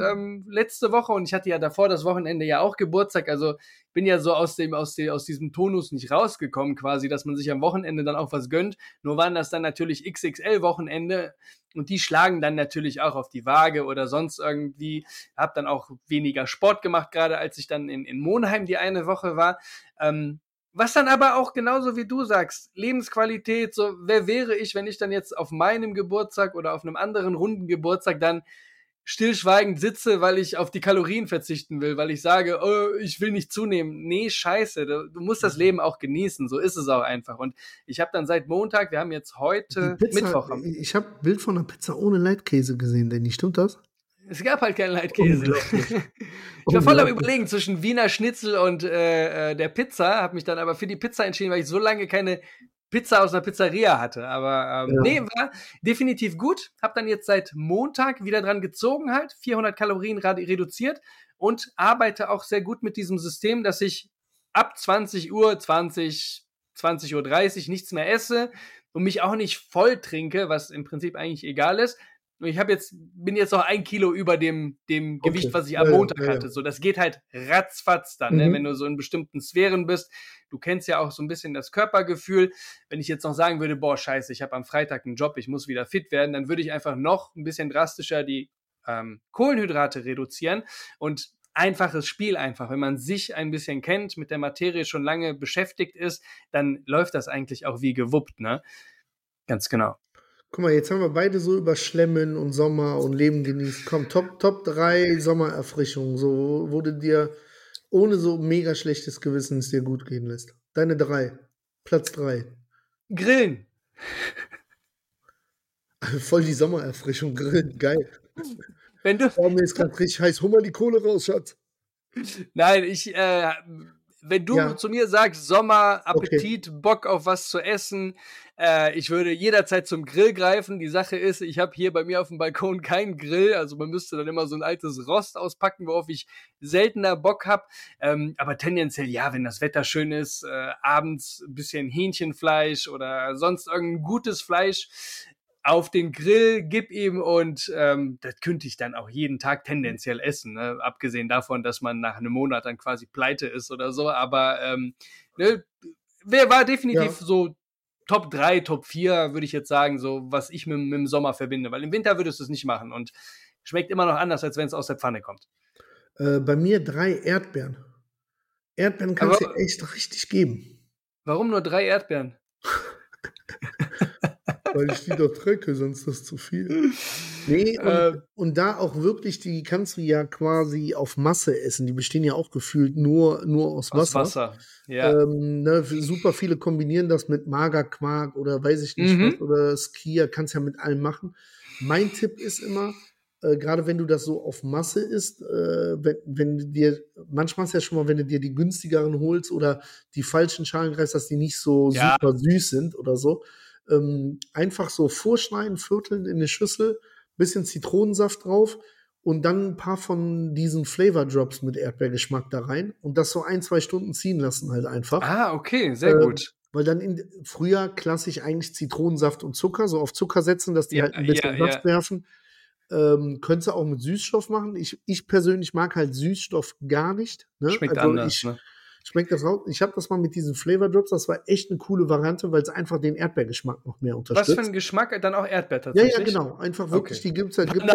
letzte Woche, und ich hatte ja davor das Wochenende ja auch Geburtstag, also bin ja so aus diesem Tonus nicht rausgekommen quasi, dass man sich am Wochenende dann auch was gönnt, nur waren das dann natürlich XXL-Wochenende und die schlagen dann natürlich auch auf die Waage oder sonst irgendwie, hab dann auch weniger Sport gemacht, gerade als ich dann in Monheim die eine Woche war, was dann aber auch genauso wie du sagst, Lebensqualität, so wer wäre ich, wenn ich dann jetzt auf meinem Geburtstag oder auf einem anderen runden Geburtstag dann stillschweigend sitze, weil ich auf die Kalorien verzichten will, weil ich sage, oh, ich will nicht zunehmen. Nee, scheiße, du musst das Leben auch genießen, so ist es auch einfach. Und ich habe dann seit Montag, wir haben jetzt heute Pizza, Mittwoch. Ich habe ein Bild von einer Pizza ohne Leitkäse gesehen, Danny, stimmt das? Es gab halt keinen Leitkäse. Ich war voll am Überlegen zwischen Wiener Schnitzel und der Pizza, habe mich dann aber für die Pizza entschieden, weil ich so lange keine Pizza aus einer Pizzeria hatte. Aber nee, war definitiv gut. Habe dann jetzt seit Montag wieder dran gezogen halt, 400 Kalorien reduziert und arbeite auch sehr gut mit diesem System, dass ich ab 20:30 Uhr nichts mehr esse und mich auch nicht voll trinke, was im Prinzip eigentlich egal ist. Ich bin jetzt noch 1 Kilo über dem Gewicht, was ich am Montag hatte. So, das geht halt ratzfatz dann, ne? Wenn du so in bestimmten Sphären bist. Du kennst ja auch so ein bisschen das Körpergefühl. Wenn ich jetzt noch sagen würde, boah, scheiße, ich habe am Freitag einen Job, ich muss wieder fit werden, dann würde ich einfach noch ein bisschen drastischer die Kohlenhydrate reduzieren. Und einfaches Spiel einfach. Wenn man sich ein bisschen kennt, mit der Materie schon lange beschäftigt ist, dann läuft das eigentlich auch wie gewuppt, ne? Ganz genau. Guck mal, jetzt haben wir beide so über Schlemmen und Sommer und Leben genießen. Komm, Top 3 Sommererfrischung, so wo du dir ohne so mega schlechtes Gewissen es dir gut gehen lässt. Deine 3. Platz 3. Grillen. Voll die Sommererfrischung, Grillen, geil. Mir ist gerade richtig heiß, hol mal die Kohle raus, Schatz. Nein, wenn du zu mir sagst, Sommer, Appetit, Bock auf was zu essen, ich würde jederzeit zum Grill greifen. Die Sache ist, ich habe hier bei mir auf dem Balkon keinen Grill, also man müsste dann immer so ein altes Rost auspacken, worauf ich seltener Bock habe. Aber tendenziell, ja, wenn das Wetter schön ist, abends ein bisschen Hähnchenfleisch oder sonst irgendein gutes Fleisch auf den Grill, gib ihm, und das könnte ich dann auch jeden Tag tendenziell essen, ne? Abgesehen davon, dass man nach einem Monat dann quasi pleite ist oder so, aber war definitiv so Top 3, Top 4, würde ich jetzt sagen, so was ich mit dem Sommer verbinde, weil im Winter würdest du es nicht machen und schmeckt immer noch anders, als wenn es aus der Pfanne kommt. Bei mir 3 Erdbeeren. Erdbeeren kannst du echt richtig geben. Warum nur 3 Erdbeeren? Weil ich die doch trecke, sonst ist das zu viel. Nee, und da auch wirklich, die kannst du ja quasi auf Masse essen. Die bestehen ja auch gefühlt nur aus Wasser. Aus Wasser, ja. Super viele kombinieren das mit Magerquark oder weiß ich nicht was, oder Skia, kannst ja mit allem machen. Mein Tipp ist immer, gerade wenn du das so auf Masse isst, wenn du dir, manchmal ist ja schon mal, wenn du dir die günstigeren holst oder die falschen Schalen greifst, dass die nicht so super süß sind oder so. einfach so vorschneiden, vierteln in eine Schüssel, bisschen Zitronensaft drauf und dann ein paar von diesen Flavor Drops mit Erdbeergeschmack da rein und das so 1-2 Stunden ziehen lassen halt einfach. Ah, okay, sehr gut. Weil dann früher klassisch eigentlich Zitronensaft und Zucker, so auf Zucker setzen, dass die halt ein bisschen Saft werfen. Könntest du auch mit Süßstoff machen. Ich persönlich mag halt Süßstoff gar nicht. Ne? Schmeckt also anders, ne? Schmeckt das raus. Ich habe das mal mit diesen Flavor Drops, das war echt eine coole Variante, weil es einfach den Erdbeergeschmack noch mehr unterstützt. Was für ein Geschmack, dann auch Erdbeer tatsächlich? Ja, genau. Einfach wirklich, okay. Die gibt es halt, diese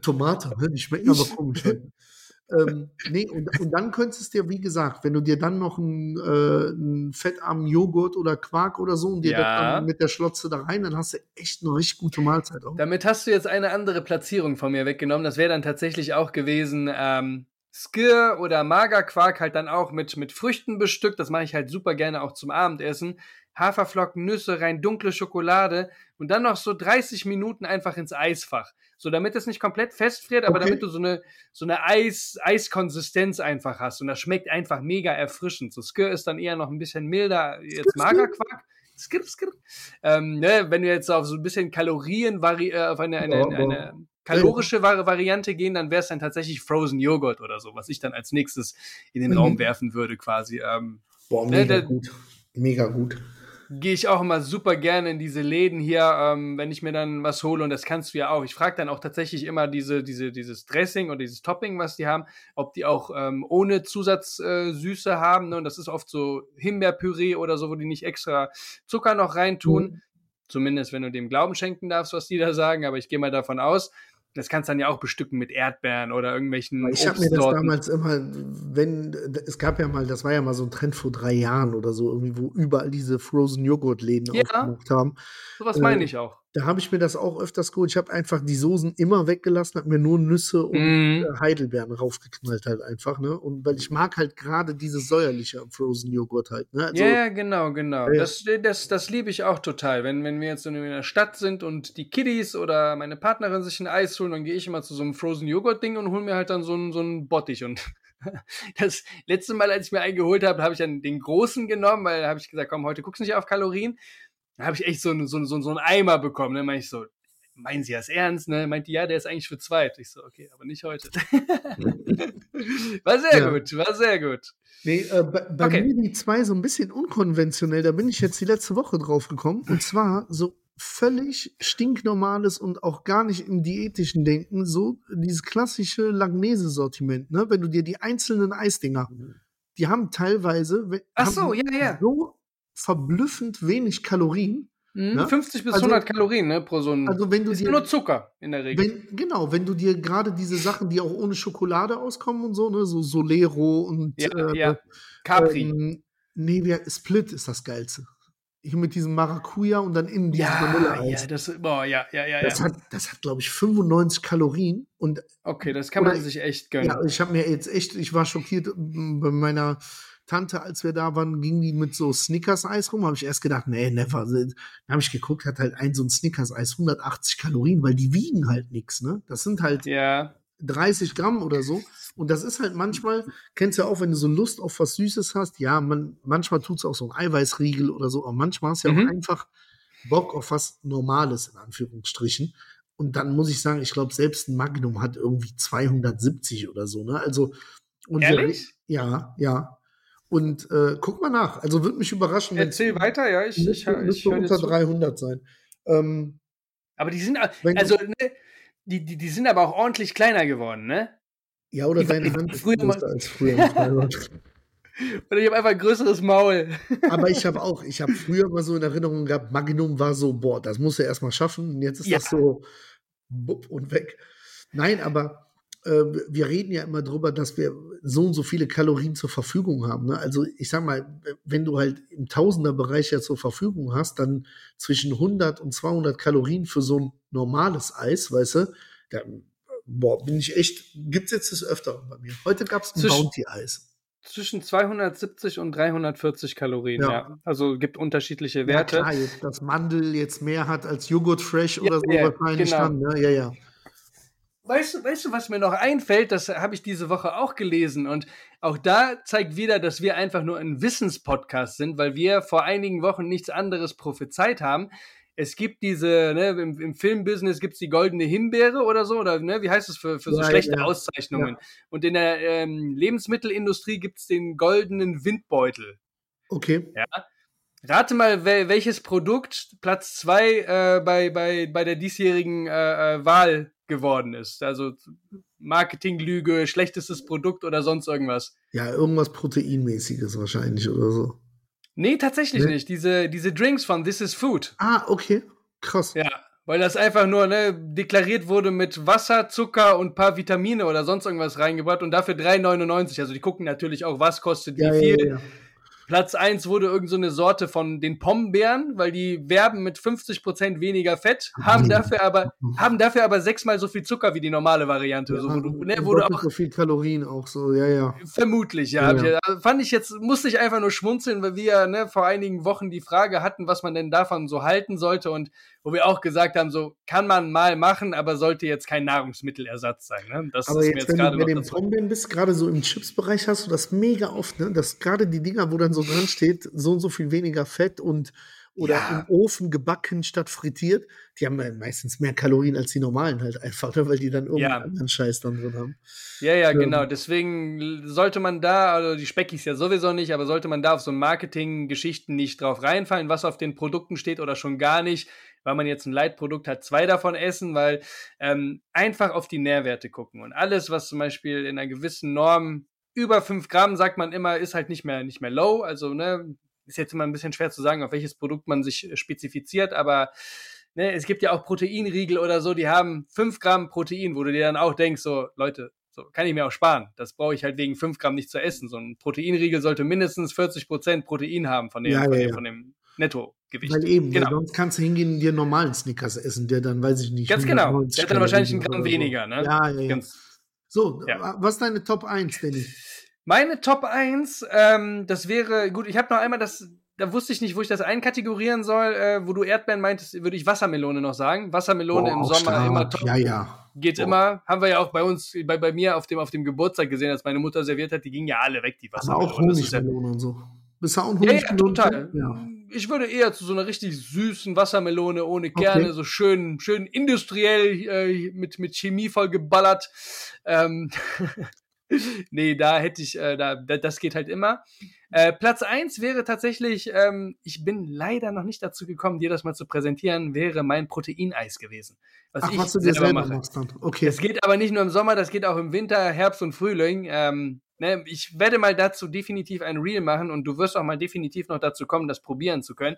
Tomate, ne? Die schmecken aber komisch. Und dann könntest du dir, wie gesagt, wenn du dir dann noch einen fettarmen Joghurt oder Quark oder so und dir das dann mit der Schlotze da rein, dann hast du echt eine richtig gute Mahlzeit auch. Damit hast du jetzt eine andere Platzierung von mir weggenommen. Das wäre dann tatsächlich auch gewesen, Skir oder Magerquark halt dann auch mit Früchten bestückt. Das mache ich halt super gerne auch zum Abendessen. Haferflocken, Nüsse rein, dunkle Schokolade und dann noch so 30 Minuten einfach ins Eisfach. So, damit es nicht komplett festfriert, aber damit du so eine Eiskonsistenz einfach hast. Und das schmeckt einfach mega erfrischend. So, Skir ist dann eher noch ein bisschen milder, jetzt Magerquark. Skir. Wenn wir jetzt auf so ein bisschen Kalorien, auf eine kalorische Variante gehen, dann wäre es dann tatsächlich Frozen Joghurt oder so, was ich dann als nächstes in den Raum werfen würde quasi. Mega gut. Gehe ich auch immer super gerne in diese Läden hier, wenn ich mir dann was hole, und das kannst du ja auch. Ich frage dann auch tatsächlich immer dieses Dressing oder dieses Topping, was die haben, ob die auch ohne Zusatzsüße haben. Ne? Und das ist oft so Himbeerpüree oder so, wo die nicht extra Zucker noch reintun. Zumindest, wenn du dem Glauben schenken darfst, was die da sagen. Aber ich gehe mal davon aus. Das kannst du dann ja auch bestücken mit Erdbeeren oder irgendwelchen Obstsorten. Ich habe mir das damals immer, das war ja mal so ein Trend vor 3 Jahren oder so, irgendwie, wo überall diese Frozen-Joghurt-Läden aufgemacht haben. Sowas meine ich auch. Da habe ich mir das auch öfters geholt. Ich habe einfach die Soßen immer weggelassen, habe mir nur Nüsse und Heidelbeeren raufgeknallt halt einfach, ne? Und weil ich mag halt gerade dieses säuerliche am Frozen-Joghurt halt, ne? Also, genau. Das liebe ich auch total. Wenn wir jetzt in einer Stadt sind und die Kiddies oder meine Partnerin sich ein Eis holen, dann gehe ich immer zu so einem Frozen-Joghurt-Ding und hole mir halt dann so einen Bottich. Und das letzte Mal, als ich mir einen geholt habe, habe ich dann den großen genommen, weil habe ich gesagt, komm, heute guckst du nicht auf Kalorien. Da habe ich echt so einen Eimer bekommen. Dann meinte ich so, meinen Sie das ernst? Ne? Meint die, ja, der ist eigentlich für 2. Ich so, okay, aber nicht heute. War sehr gut. Nee, mir die 2 so ein bisschen unkonventionell. Da bin ich jetzt die letzte Woche drauf gekommen. Und zwar so völlig stinknormales und auch gar nicht im diätischen Denken. So dieses klassische Langnese-Sortiment. Ne? Wenn du dir die einzelnen Eisdinger, die haben teilweise so verblüffend wenig Kalorien. 50 bis 100 Kalorien, ne, pro so ein. Also wenn du ist dir nur Zucker in der Regel. Wenn du dir gerade diese Sachen, die auch ohne Schokolade auskommen und so, ne, so Solero und Capri. Split ist das Geilste. Hier mit diesem Maracuja und dann innen dieses Vanilleeis. Das hat, glaube ich, 95 Kalorien. Und okay, das kann man sich echt gönnen. Ja, ich war schockiert bei meiner Tante, als wir da waren, ging die mit so Snickers-Eis rum, habe ich erst gedacht, nee, never. Dann habe ich geguckt, hat halt so ein Snickers-Eis 180 Kalorien, weil die wiegen halt nichts, ne? Das sind halt 30 Gramm oder so. Und das ist halt manchmal, kennst du ja auch, wenn du so Lust auf was Süßes hast, manchmal tut es auch so ein Eiweißriegel oder so, aber manchmal hast du ja auch einfach Bock auf was Normales, in Anführungsstrichen. Und dann muss ich sagen, ich glaube, selbst ein Magnum hat irgendwie 270 oder so, ne? Also, ehrlich? Ja. Und guck mal nach. Also würde mich überraschen. Erzähl weiter, ja. Ich müsste unter 300 sein. Aber die sind, die sind aber auch ordentlich kleiner geworden, ne? Ja, oder deine Hand ist größer als früher. Oder ich habe einfach ein größeres Maul. Aber ich habe früher mal so in Erinnerung gehabt, Magnum war so, boah, das musst du erstmal schaffen. Und jetzt ist das so, bupp und weg. Nein, aber wir reden ja immer drüber, dass wir so und so viele Kalorien zur Verfügung haben. Ne? Also ich sag mal, wenn du halt im Tausenderbereich ja zur Verfügung hast, dann zwischen 100 und 200 Kalorien für so ein normales Eis, weißt du, da, boah, bin ich echt, gibt's jetzt das öfter bei mir. Heute gab's ein Bounty-Eis. Zwischen 270 und 340 Kalorien, ja. Also gibt unterschiedliche Werte. Ja, klar, jetzt, dass Mandel jetzt mehr hat als Joghurt Fresh oder so wahrscheinlich. Genau. Dann, ne? Ja. Weißt du, was mir noch einfällt? Das habe ich diese Woche auch gelesen. Und auch da zeigt wieder, dass wir einfach nur ein Wissenspodcast sind, weil wir vor einigen Wochen nichts anderes prophezeit haben. Es gibt diese, ne, im Filmbusiness gibt es die goldene Himbeere oder so, oder ne, wie heißt es für so schlechte Auszeichnungen? Ja. Und in der Lebensmittelindustrie gibt es den goldenen Windbeutel. Okay. Ja. Rate mal, welches Produkt Platz 2 bei der diesjährigen Wahl geworden ist. Also Marketinglüge, schlechtestes Produkt oder sonst irgendwas. Ja, irgendwas Proteinmäßiges wahrscheinlich oder so. Nee, tatsächlich nicht. Diese Drinks von This is Food. Ah, okay. Krass. Ja, weil das einfach nur deklariert wurde mit Wasser, Zucker und ein paar Vitamine oder sonst irgendwas reingebracht und dafür 3,99. Also die gucken natürlich auch, was kostet wie viel. Ja. Platz 1 wurde irgend so eine Sorte von den Pommbären, weil die werben mit 50% weniger Fett, haben dafür aber 6-mal so viel Zucker wie die normale Variante. Ja, so, wo du auch so viel Kalorien auch so, ja. Vermutlich, ja. Also fand ich jetzt, musste ich einfach nur schmunzeln, weil wir vor einigen Wochen die Frage hatten, was man denn davon so halten sollte und wo wir auch gesagt haben, so kann man mal machen, aber sollte jetzt kein Nahrungsmittelersatz sein. Ne? Das aber ist jetzt, mir jetzt wenn gerade du bei den Pombeeren bist, gerade so im Chips-Bereich hast du das mega oft, ne? Dass gerade die Dinger, wo dann so dran steht, so und so viel weniger Fett und oder im Ofen gebacken statt frittiert, die haben meistens mehr Kalorien als die normalen halt einfach, weil die dann irgendeinen anderen Scheiß dann drin haben. Ja, genau. Deswegen sollte man da, also die Speckis ja sowieso nicht, aber sollte man da auf so Marketing-Geschichten nicht drauf reinfallen, was auf den Produkten steht oder schon gar nicht, weil man jetzt ein Leitprodukt hat, 2 davon essen, weil einfach auf die Nährwerte gucken. Und alles, was zum Beispiel in einer gewissen Norm über 5 Gramm, sagt man immer, ist halt nicht mehr low, also ist jetzt immer ein bisschen schwer zu sagen, auf welches Produkt man sich spezifiziert, aber es gibt ja auch Proteinriegel oder so, die haben 5 Gramm Protein, wo du dir dann auch denkst, so Leute, so kann ich mir auch sparen, das brauche ich halt wegen 5 Gramm nicht zu essen, so ein Proteinriegel sollte mindestens 40% Protein haben von dem Nettogewicht. Weil eben, genau. Weil sonst kannst du hingehen und dir einen normalen Snickers essen, der dann, weiß ich nicht. Ganz genau, der hat dann wahrscheinlich 1 Gramm weniger. Ne? Ja. Was ist deine Top 1, Danny? Meine Top 1, das wäre, gut, ich habe noch einmal das, da wusste ich nicht, wo ich das einkategorieren soll, wo du Erdbeeren meintest, würde ich Wassermelone noch sagen. Wassermelone im Sommer stark. Immer top. Ja. Geht immer, haben wir ja auch bei uns, bei mir auf dem Geburtstag gesehen, als meine Mutter serviert hat, die gingen ja alle weg, die Wassermelone. Aber auch Honigmelone und so. Bist du auch ein Honigmelone? Ja, total. Ja. Ich würde eher zu so einer richtig süßen Wassermelone ohne Kerne, so schön industriell mit Chemie voll geballert. Nee, da hätte ich, das geht halt immer. Platz 1 wäre tatsächlich, ich bin leider noch nicht dazu gekommen, dir das mal zu präsentieren, wäre mein Proteineis gewesen. Was du dir selber machst dann. Okay. Das geht aber nicht nur im Sommer, das geht auch im Winter, Herbst und Frühling. Ich werde mal dazu definitiv ein Reel machen und du wirst auch mal definitiv noch dazu kommen, das probieren zu können.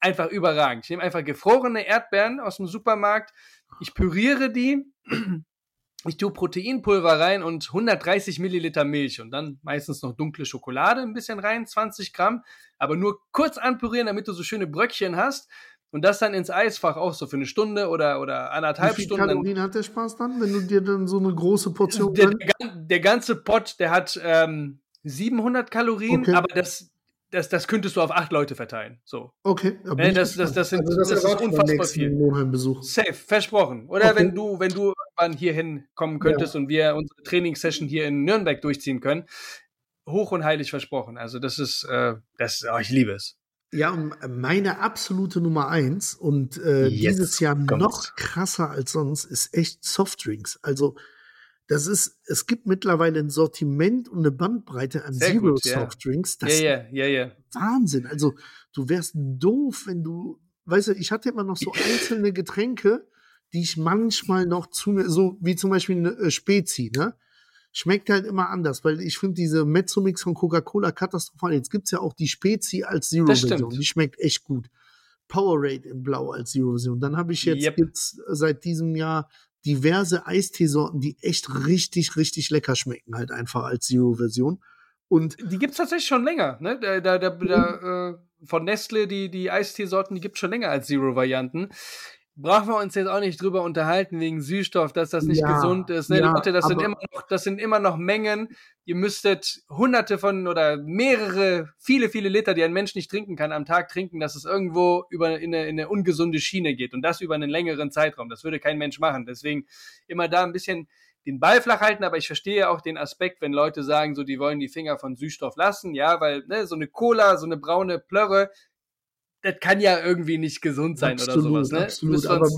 Einfach überragend. Ich nehme einfach gefrorene Erdbeeren aus dem Supermarkt, ich püriere die, ich tue Proteinpulver rein und 130 Milliliter Milch und dann meistens noch dunkle Schokolade ein bisschen rein, 20 Gramm, aber nur kurz anpürieren, damit du so schöne Bröckchen hast. Und das dann ins Eisfach auch so für eine Stunde oder 1,5 Stunden. Wie viel Kalorien hat der Spaß dann, wenn du dir dann so eine große Portion... Der ganze Pott, der hat 700 Kalorien, okay. Aber das könntest du auf 8 Leute verteilen. So. Okay. Das ist unfassbar viel. Monheim-Besuch. Safe, versprochen. Oder wenn du irgendwann hierhin kommen könntest und wir unsere Trainingssession hier in Nürnberg durchziehen können, hoch und heilig versprochen. Also das ist, ich liebe es. Ja, und meine absolute Nummer 1 und dieses Jahr noch krasser als sonst ist echt Softdrinks. Also das ist, es gibt mittlerweile ein Sortiment und eine Bandbreite an Zero Softdrinks. Das ist Wahnsinn. Also du wärst doof, wenn du, weißt du, ich hatte immer noch so einzelne Getränke, die ich manchmal noch zu mir, so wie zum Beispiel eine Spezi, ne? Schmeckt halt immer anders, weil ich finde diese Mezzo-Mix von Coca-Cola katastrophal. Jetzt gibt es ja auch die Spezi als Zero-Version. Die schmeckt echt gut. Powerade in Blau als Zero-Version. Dann habe ich jetzt seit diesem Jahr diverse Eisteesorten, die echt richtig, richtig lecker schmecken, halt einfach als Zero-Version. Und die gibt es tatsächlich schon länger. Ne? Von Nestlé, die Eisteesorten, die gibt es schon länger als Zero-Varianten. brauchen wir uns jetzt auch nicht drüber unterhalten wegen Süßstoff, dass das nicht gesund ist. Ne? Ja, Leute, das sind immer noch Mengen. Ihr müsstet hunderte von oder mehrere, viele, viele Liter, die ein Mensch nicht trinken kann, am Tag trinken, dass es irgendwo in eine ungesunde Schiene geht und das über einen längeren Zeitraum. Das würde kein Mensch machen. Deswegen immer da ein bisschen den Ball flach halten, aber ich verstehe auch den Aspekt, wenn Leute sagen, so die wollen die Finger von Süßstoff lassen, ja, weil ne, so eine Cola, so eine braune Plörre, das kann ja irgendwie nicht gesund sein, absolut, oder sowas. Ne? Absolut, aber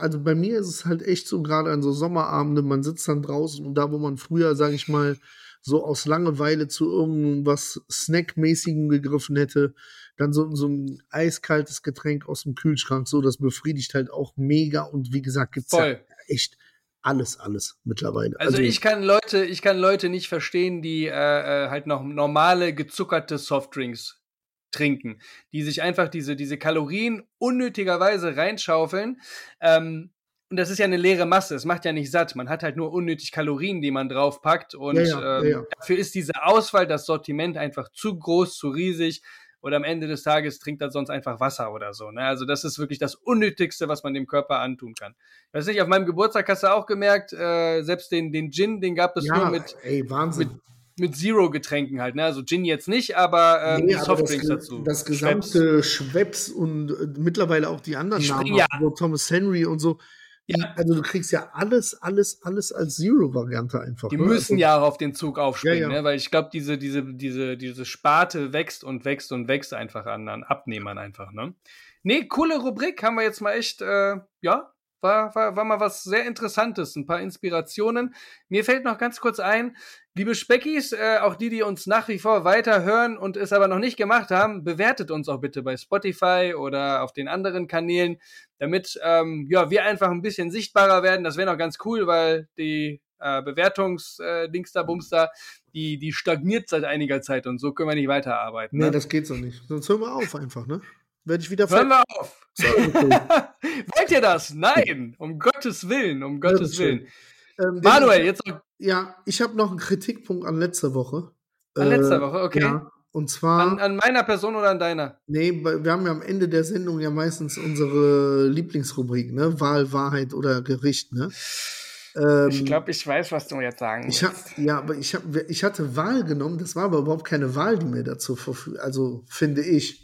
also bei mir ist es halt echt so, gerade an so Sommerabenden, man sitzt dann draußen und da, wo man früher, sage ich mal, so aus Langeweile zu irgendwas Snackmäßigem gegriffen hätte, dann so ein eiskaltes Getränk aus dem Kühlschrank, so, das befriedigt halt auch mega und wie gesagt, gibt's ja echt alles mittlerweile. Also ich kann Leute nicht verstehen, die halt noch normale gezuckerte Softdrinks trinken, die sich einfach diese Kalorien unnötigerweise reinschaufeln. Und das ist ja eine leere Masse, es macht ja nicht satt. Man hat halt nur unnötig Kalorien, die man draufpackt. Und dafür ist diese Auswahl, das Sortiment einfach zu groß, zu riesig. Oder am Ende des Tages trinkt er sonst einfach Wasser oder so. Ne? Also das ist wirklich das Unnötigste, was man dem Körper antun kann. Ich weiß nicht, auf meinem Geburtstag hast du auch gemerkt, selbst den Gin, den gab es nur mit Zero-Getränken halt, ne? Also Gin jetzt nicht, aber Softdrinks dazu. Das gesamte Schweppes und mittlerweile auch die anderen Namen, also Thomas Henry und so. Ja. Also du kriegst ja alles als Zero-Variante einfach. Die müssen ja auch auf den Zug aufspringen, ne? Weil ich glaube, diese Sparte wächst einfach an Abnehmern einfach, ne? Nee, coole Rubrik, haben wir jetzt mal echt, war mal was sehr Interessantes, ein paar Inspirationen. Mir fällt noch ganz kurz ein, liebe Speckis, auch die uns nach wie vor weiterhören und es aber noch nicht gemacht haben, bewertet uns auch bitte bei Spotify oder auf den anderen Kanälen, damit wir einfach ein bisschen sichtbarer werden. Das wäre noch ganz cool, weil die Bewertungs-Dingster-Bumster, die stagniert seit einiger Zeit und so können wir nicht weiterarbeiten. Nee, das geht so nicht. Sonst hören wir auf einfach, ne? Werde ich wieder hören wir auf! Wollt ihr das? Nein! Um Gottes Willen. Manuel, jetzt noch. Ja, ich habe noch einen Kritikpunkt an letzter Woche. An letzter Woche, okay. Ja, und zwar. An meiner Person oder an deiner? Nee, wir haben ja am Ende der Sendung ja meistens unsere Lieblingsrubrik, ne? Wahl, Wahrheit oder Gericht, ne? Ich glaube, ich weiß, was du jetzt sagen willst. Ich hatte Wahl genommen, das war aber überhaupt keine Wahl, die mir dazu verfügt. Also, finde ich.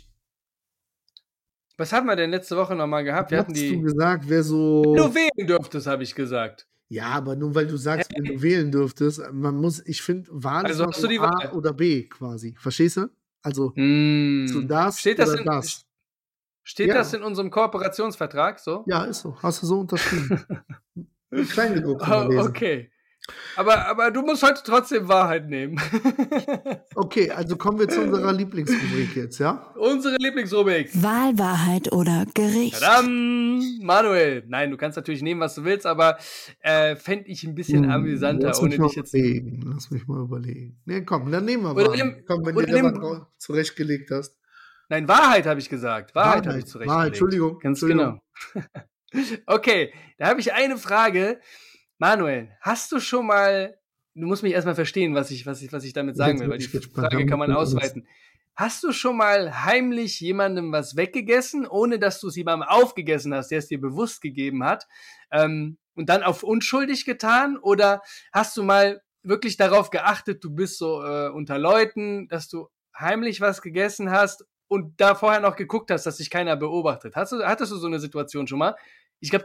Was haben wir denn letzte Woche nochmal gehabt? Hast du gesagt, wer so... Wenn du wählen dürftest, habe ich gesagt. Ja, aber nur weil du sagst, wenn du wählen dürftest, Wahl ist also A Wahl oder B quasi. Verstehst du? Also, so das steht oder das. Steht das in unserem Kooperationsvertrag so? Ja, ist so. Hast du so unterschrieben. Kleingedruckt. Okay. Aber du musst heute trotzdem Wahrheit nehmen. Okay, also kommen wir zu unserer Lieblingsrubrik jetzt, ja? Unsere Lieblingsrubrik. Wahl, Wahrheit oder Gericht. Tadam, Manuel. Nein, du kannst natürlich nehmen, was du willst, aber fände ich ein bisschen amüsanter. Lass mich mal überlegen. Nee, komm, dann nehmen wir mal. Wenn du dir was zurechtgelegt hast. Nein, Wahrheit habe ich gesagt. Wahrheit habe ich zurechtgelegt. Wahrheit, Entschuldigung. Ganz genau. Okay, da habe ich eine Frage. Manuel, hast du schon mal, du musst mich erstmal verstehen, was ich damit sagen will, weil die Frage kann man ausweiten. Hast du schon mal heimlich jemandem was weggegessen, ohne dass du es jemandem aufgegessen hast, der es dir bewusst gegeben hat, und dann auf unschuldig getan? Oder hast du mal wirklich darauf geachtet, du bist so unter Leuten, dass du heimlich was gegessen hast und da vorher noch geguckt hast, dass dich keiner beobachtet? Hattest du so eine Situation schon mal? Ich glaube,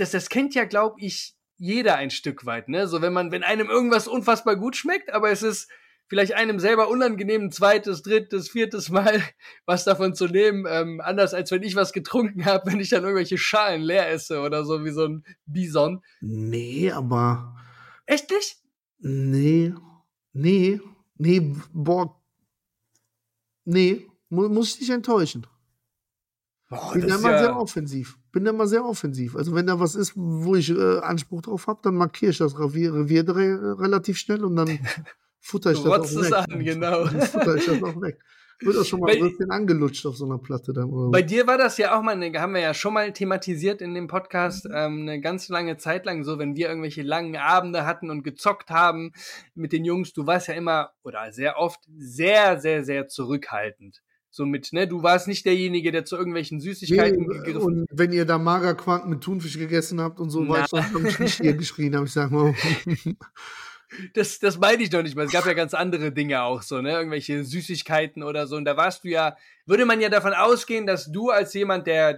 das kennt ja, glaube ich, jeder ein Stück weit, ne? So, wenn einem irgendwas unfassbar gut schmeckt, aber es ist vielleicht einem selber unangenehm, ein zweites, drittes, viertes Mal was davon zu nehmen, anders als wenn ich was getrunken habe, wenn ich dann irgendwelche Schalen leer esse oder so, wie so ein Bison. Nee, aber... Echt nicht? Nee, boah. Nee, muss ich dich enttäuschen. Boah, bin da mal sehr offensiv. Also wenn da was ist, wo ich Anspruch drauf habe, dann markiere ich das Revier relativ schnell und dann futter ich das auch weg. Dann futter ich das auch weg. Wird auch schon mal ein bisschen angelutscht auf so einer Platte. Dann, oder? Bei dir war das ja auch mal, haben wir ja schon mal thematisiert in dem Podcast, eine ganz lange Zeit lang so, wenn wir irgendwelche langen Abende hatten und gezockt haben mit den Jungs, du warst ja immer oder sehr oft sehr, sehr, sehr zurückhaltend. Somit, ne? Du warst nicht derjenige, der zu irgendwelchen Süßigkeiten gegriffen hat. Und wenn ihr da Magerquark mit Thunfisch gegessen habt und so, war ich dann nicht hier geschrien, habe ich gesagt, wow. Das meine ich doch nicht mal. Es gab ja ganz andere Dinge auch so, ne? Irgendwelche Süßigkeiten oder so. Und da warst du ja, würde man ja davon ausgehen, dass du als jemand, der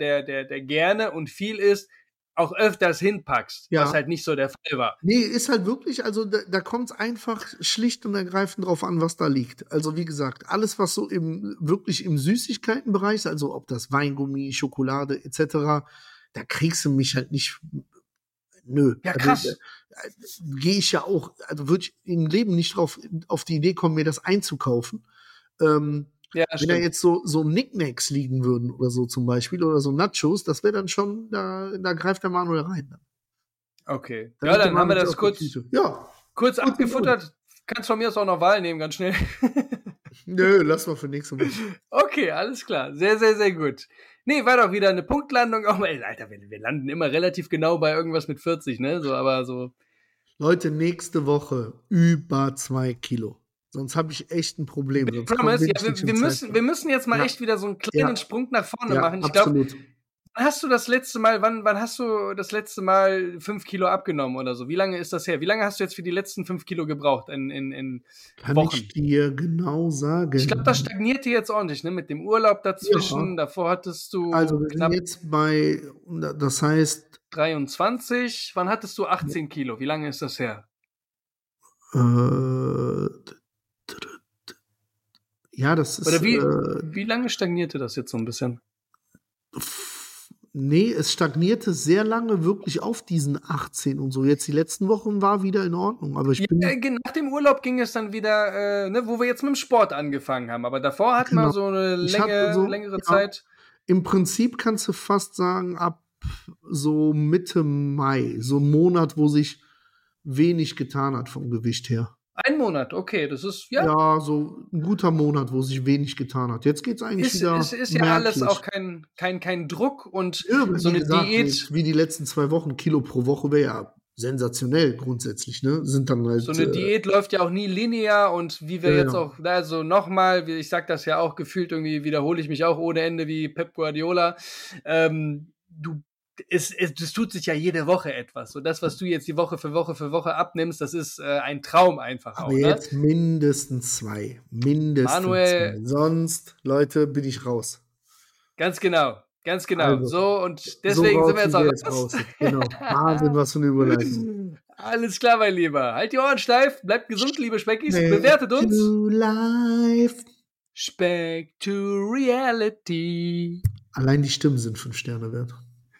gerne und viel isst, auch öfters hinpackst, ja. Was halt nicht so der Fall war. Nee, ist halt wirklich, also da kommt es einfach schlicht und ergreifend drauf an, was da liegt. Also wie gesagt, alles, was so wirklich im Süßigkeitenbereich ist, also ob das Weingummi, Schokolade etc., da kriegst du mich halt nicht. Nö. Ja, krass. Also, gehe ich ja auch, also würde ich im Leben nicht auf die Idee kommen, mir das einzukaufen. Ja, wenn da jetzt so Knickknacks liegen würden oder so zum Beispiel oder so Nachos, das wäre dann schon, da greift der Manuel rein. Okay. Dann dann haben wir das kurz abgefuttert. Kannst von mir aus auch noch Wahl nehmen, ganz schnell. Nö, lass mal für nächstes Mal. Okay, alles klar. Sehr, sehr, sehr gut. Nee, war doch wieder eine Punktlandung. Auch mal, Alter, wir landen immer relativ genau bei irgendwas mit 40, ne? So, aber so. Leute, nächste Woche über 2 Kilo. Sonst habe ich echt ein Problem. Wir müssen jetzt mal echt wieder so einen kleinen Sprung nach vorne machen. Ich glaube, wann hast du das letzte Mal 5 Kilo abgenommen oder so? Wie lange ist das her? Wie lange hast du jetzt für die letzten 5 Kilo gebraucht in Kann Wochen? Kann ich dir genau sagen. Ich glaube, das stagnierte jetzt ordentlich, ne? Mit dem Urlaub dazwischen. Ja. Davor hattest du also wir knapp sind jetzt bei, das heißt 23. Wann hattest du 18 Kilo? Wie lange ist das her? Ja, das ist. Oder wie lange stagnierte das jetzt so ein bisschen? Nee, es stagnierte sehr lange wirklich auf diesen 18 und so. Jetzt die letzten Wochen war wieder in Ordnung. Aber ich bin nach dem Urlaub ging es dann wieder, wo wir jetzt mit dem Sport angefangen haben. Aber davor hatten wir so eine längere Zeit. Im Prinzip kannst du fast sagen, ab so Mitte Mai, so ein Monat, wo sich wenig getan hat vom Gewicht her. Ein Monat, okay, das ist, ja, so ein guter Monat, wo sich wenig getan hat. Jetzt geht's eigentlich wieder ist ja merklich. Alles auch kein Druck und so eine Diät. Nicht, wie die letzten 2 Wochen, Kilo pro Woche wäre ja sensationell grundsätzlich, ne? Sind dann halt, so eine Diät läuft ja auch nie linear und wie wir jetzt auch, also nochmal, ich sag das ja auch gefühlt, irgendwie wiederhole ich mich auch ohne Ende wie Pep Guardiola, es tut sich ja jede Woche etwas. So das, was du jetzt die Woche für Woche für Woche abnimmst, das ist ein Traum einfach. Aber auch, jetzt mindestens 2. Manuel, 2. Sonst, Leute, bin ich raus. Ganz genau. Ganz genau. Also, so, und deswegen sind wir jetzt auch raus. Genau. Wahnsinn, was für eine Überleitung. Alles klar, mein Lieber. Halt die Ohren steif. Bleibt gesund, liebe Speckis. Bewertet uns. To life. Speck to reality. Allein die Stimmen sind 5 Sterne wert.